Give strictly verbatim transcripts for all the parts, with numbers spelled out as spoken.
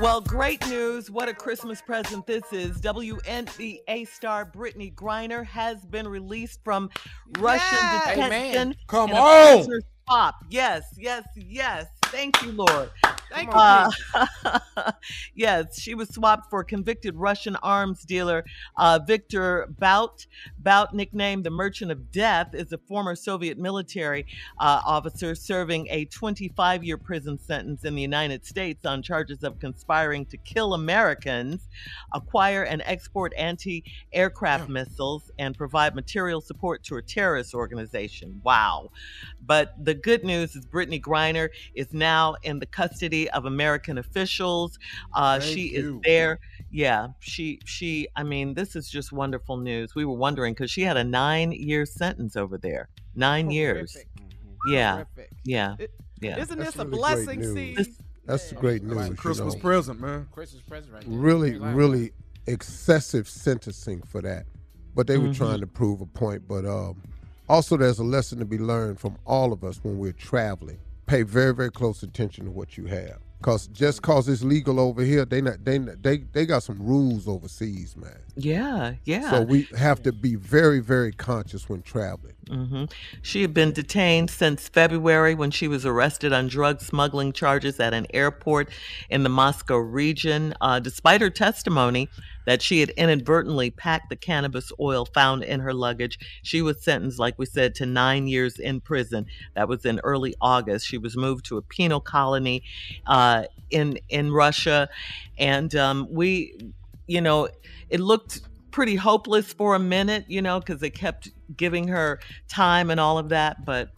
Well, great news. What a Christmas present this is. W N B A star Brittney Griner has been released from Russian yeah, detention. Amen. Come on. Swap. Yes, yes, yes. Thank you, Lord. Thank you. Uh, yes, she was swapped for convicted Russian arms dealer uh, Victor Bout. Bout, nicknamed the Merchant of Death, is a former Soviet military uh, officer serving a twenty-five-year prison sentence in the United States on charges of conspiring to kill Americans, acquire and export anti-aircraft mm. missiles, and provide material support to a terrorist organization. Wow. But the good news is Brittney Griner is now in the custody of American officials. Uh, she you. is there. Yeah, she, she, I mean, this is just wonderful news. We were wondering because she had a nine-year sentence over there. Nine Horrific. years. Mm-hmm. Yeah. Horrific. Yeah. It, yeah. Isn't That's this really a blessing, see? This, That's the great news. Like Christmas you know. present, man. Christmas present right there. Really, really excessive sentencing for that. But they were mm-hmm. trying to prove a point. But um, also there's a lesson to be learned from all of us when we're traveling. Pay very, very close attention to what you have. Cause just cause it's legal over here, they not they they they got some rules overseas, man. Yeah, yeah. So we have to be very, very conscious when traveling. Mm-hmm. She had been detained since February when she was arrested on drug smuggling charges at an airport in the Moscow region. Uh, despite her testimony that she had inadvertently packed the cannabis oil found in her luggage, she was sentenced, like we said, to nine years in prison. That was in early August. She was moved to a penal colony uh, in in Russia. And um, we, you know, it looked pretty hopeless for a minute, you know, because they kept giving her time and all of that. But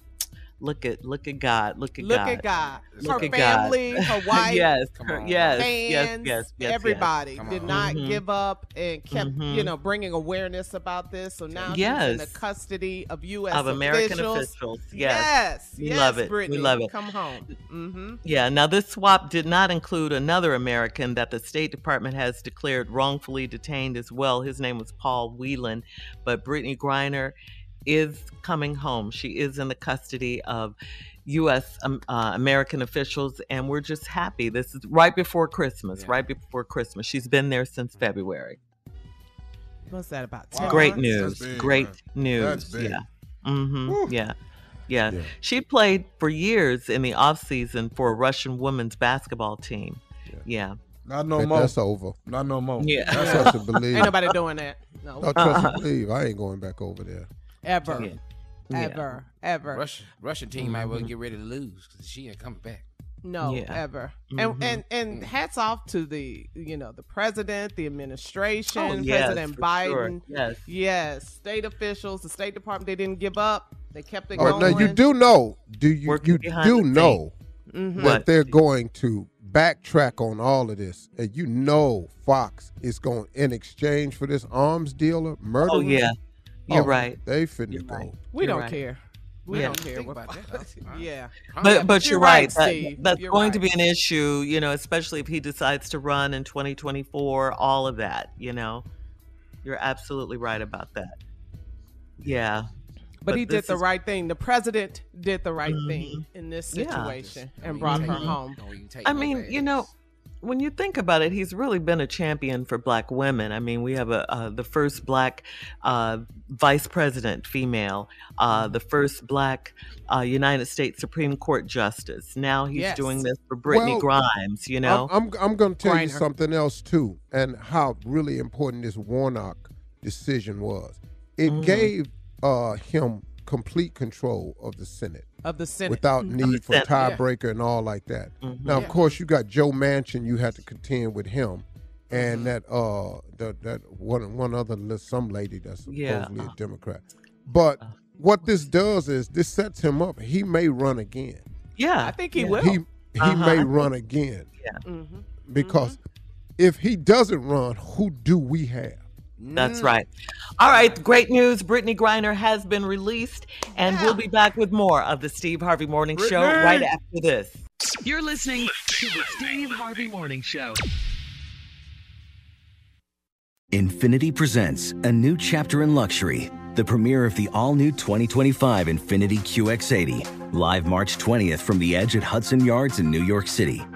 Look at look at God. Look at look God. Look at God. Look her at family, God. her wife, yes, her, yes, fans, yes, yes, yes, everybody yes. did not mm-hmm. give up and kept, mm-hmm. you know, bringing awareness about this. So now yes. she's in the custody of U S of American officials. officials. Yes. Yes. We yes, love it. Brittany, we love it. Come home. Mm-hmm. Yeah. Now this swap did not include another American that the State Department has declared wrongfully detained as well. His name was Paul Whelan, but Brittney Griner is coming home. She is in the custody of U S Um, uh, American officials, and we're just happy. This is right before Christmas, yeah. right before Christmas. She's been there since February. What's that about? Wow. Great news. Big, Great man. news. Yeah. Mm-hmm. yeah. Yeah. Yeah. She played for years in the offseason for a Russian women's basketball team. Yeah. yeah. Not no Man, more. That's over. Not no more. Yeah. That's yeah. Trust and believe. Ain't nobody doing that. No. No, trust uh-uh. and believe. I ain't going back over there. ever, yeah. ever, yeah. ever. Russia, Russian team mm-hmm. might well get ready to lose because she ain't coming back. No, yeah. ever. Mm-hmm. And, and and hats off to the, you know, the president, the administration, oh, yes, President Biden. Sure. Yes. yes. State officials, the State Department, they didn't give up. They kept it oh, going. Now you do know, do you, you do know mm-hmm. that they're going to backtrack on all of this. And you know Fox is going, in exchange for this arms dealer murder. Oh, yeah. You're oh, right. They finna go. Right. We You're don't right. care. We yeah. don't care about that. yeah. But but you're, you're right. right that, that's you're going right. to be an issue, you know, especially if he decides to run in twenty twenty-four, all of that, you know. You're absolutely right about that. Yeah. But, but he did the is... right thing. The president did the right mm-hmm. thing in this situation yeah. and brought her mm-hmm. home. I mean, you know, when you think about it, he's really been a champion for Black women. I mean, we have a, uh, the first Black uh, vice president, female, uh, the first Black uh, United States Supreme Court justice. Now he's yes. doing this for Brittney well, Grimes, you know. I'm, I'm, I'm going to tell Griner. you something else, too, and how really important this Warnock decision was. It mm-hmm. gave uh, him complete control of the Senate. Of the Senate. Without need for tiebreaker yeah. and all like that. Mm-hmm. Now, of yeah. course, you got Joe Manchin. You had to contend with him, and mm-hmm. that uh, the, that one one other some lady that's supposedly yeah. uh, a Democrat. But uh, what this does is this sets him up. He may run again. Yeah, I think he yeah. will. He he uh-huh. may run again. Yeah, mm-hmm. because mm-hmm. if he doesn't run, who do we have? That's right. All right. Great news. Brittney Griner has been released, and yeah. we'll be back with more of the Steve Harvey Morning Brittney. Show right after this. You're listening to the Steve Harvey Morning Show. Infiniti presents a new chapter in luxury, the premiere of the all-new twenty twenty-five Infiniti Q X eighty, live March twentieth from the Edge at Hudson Yards in New York City.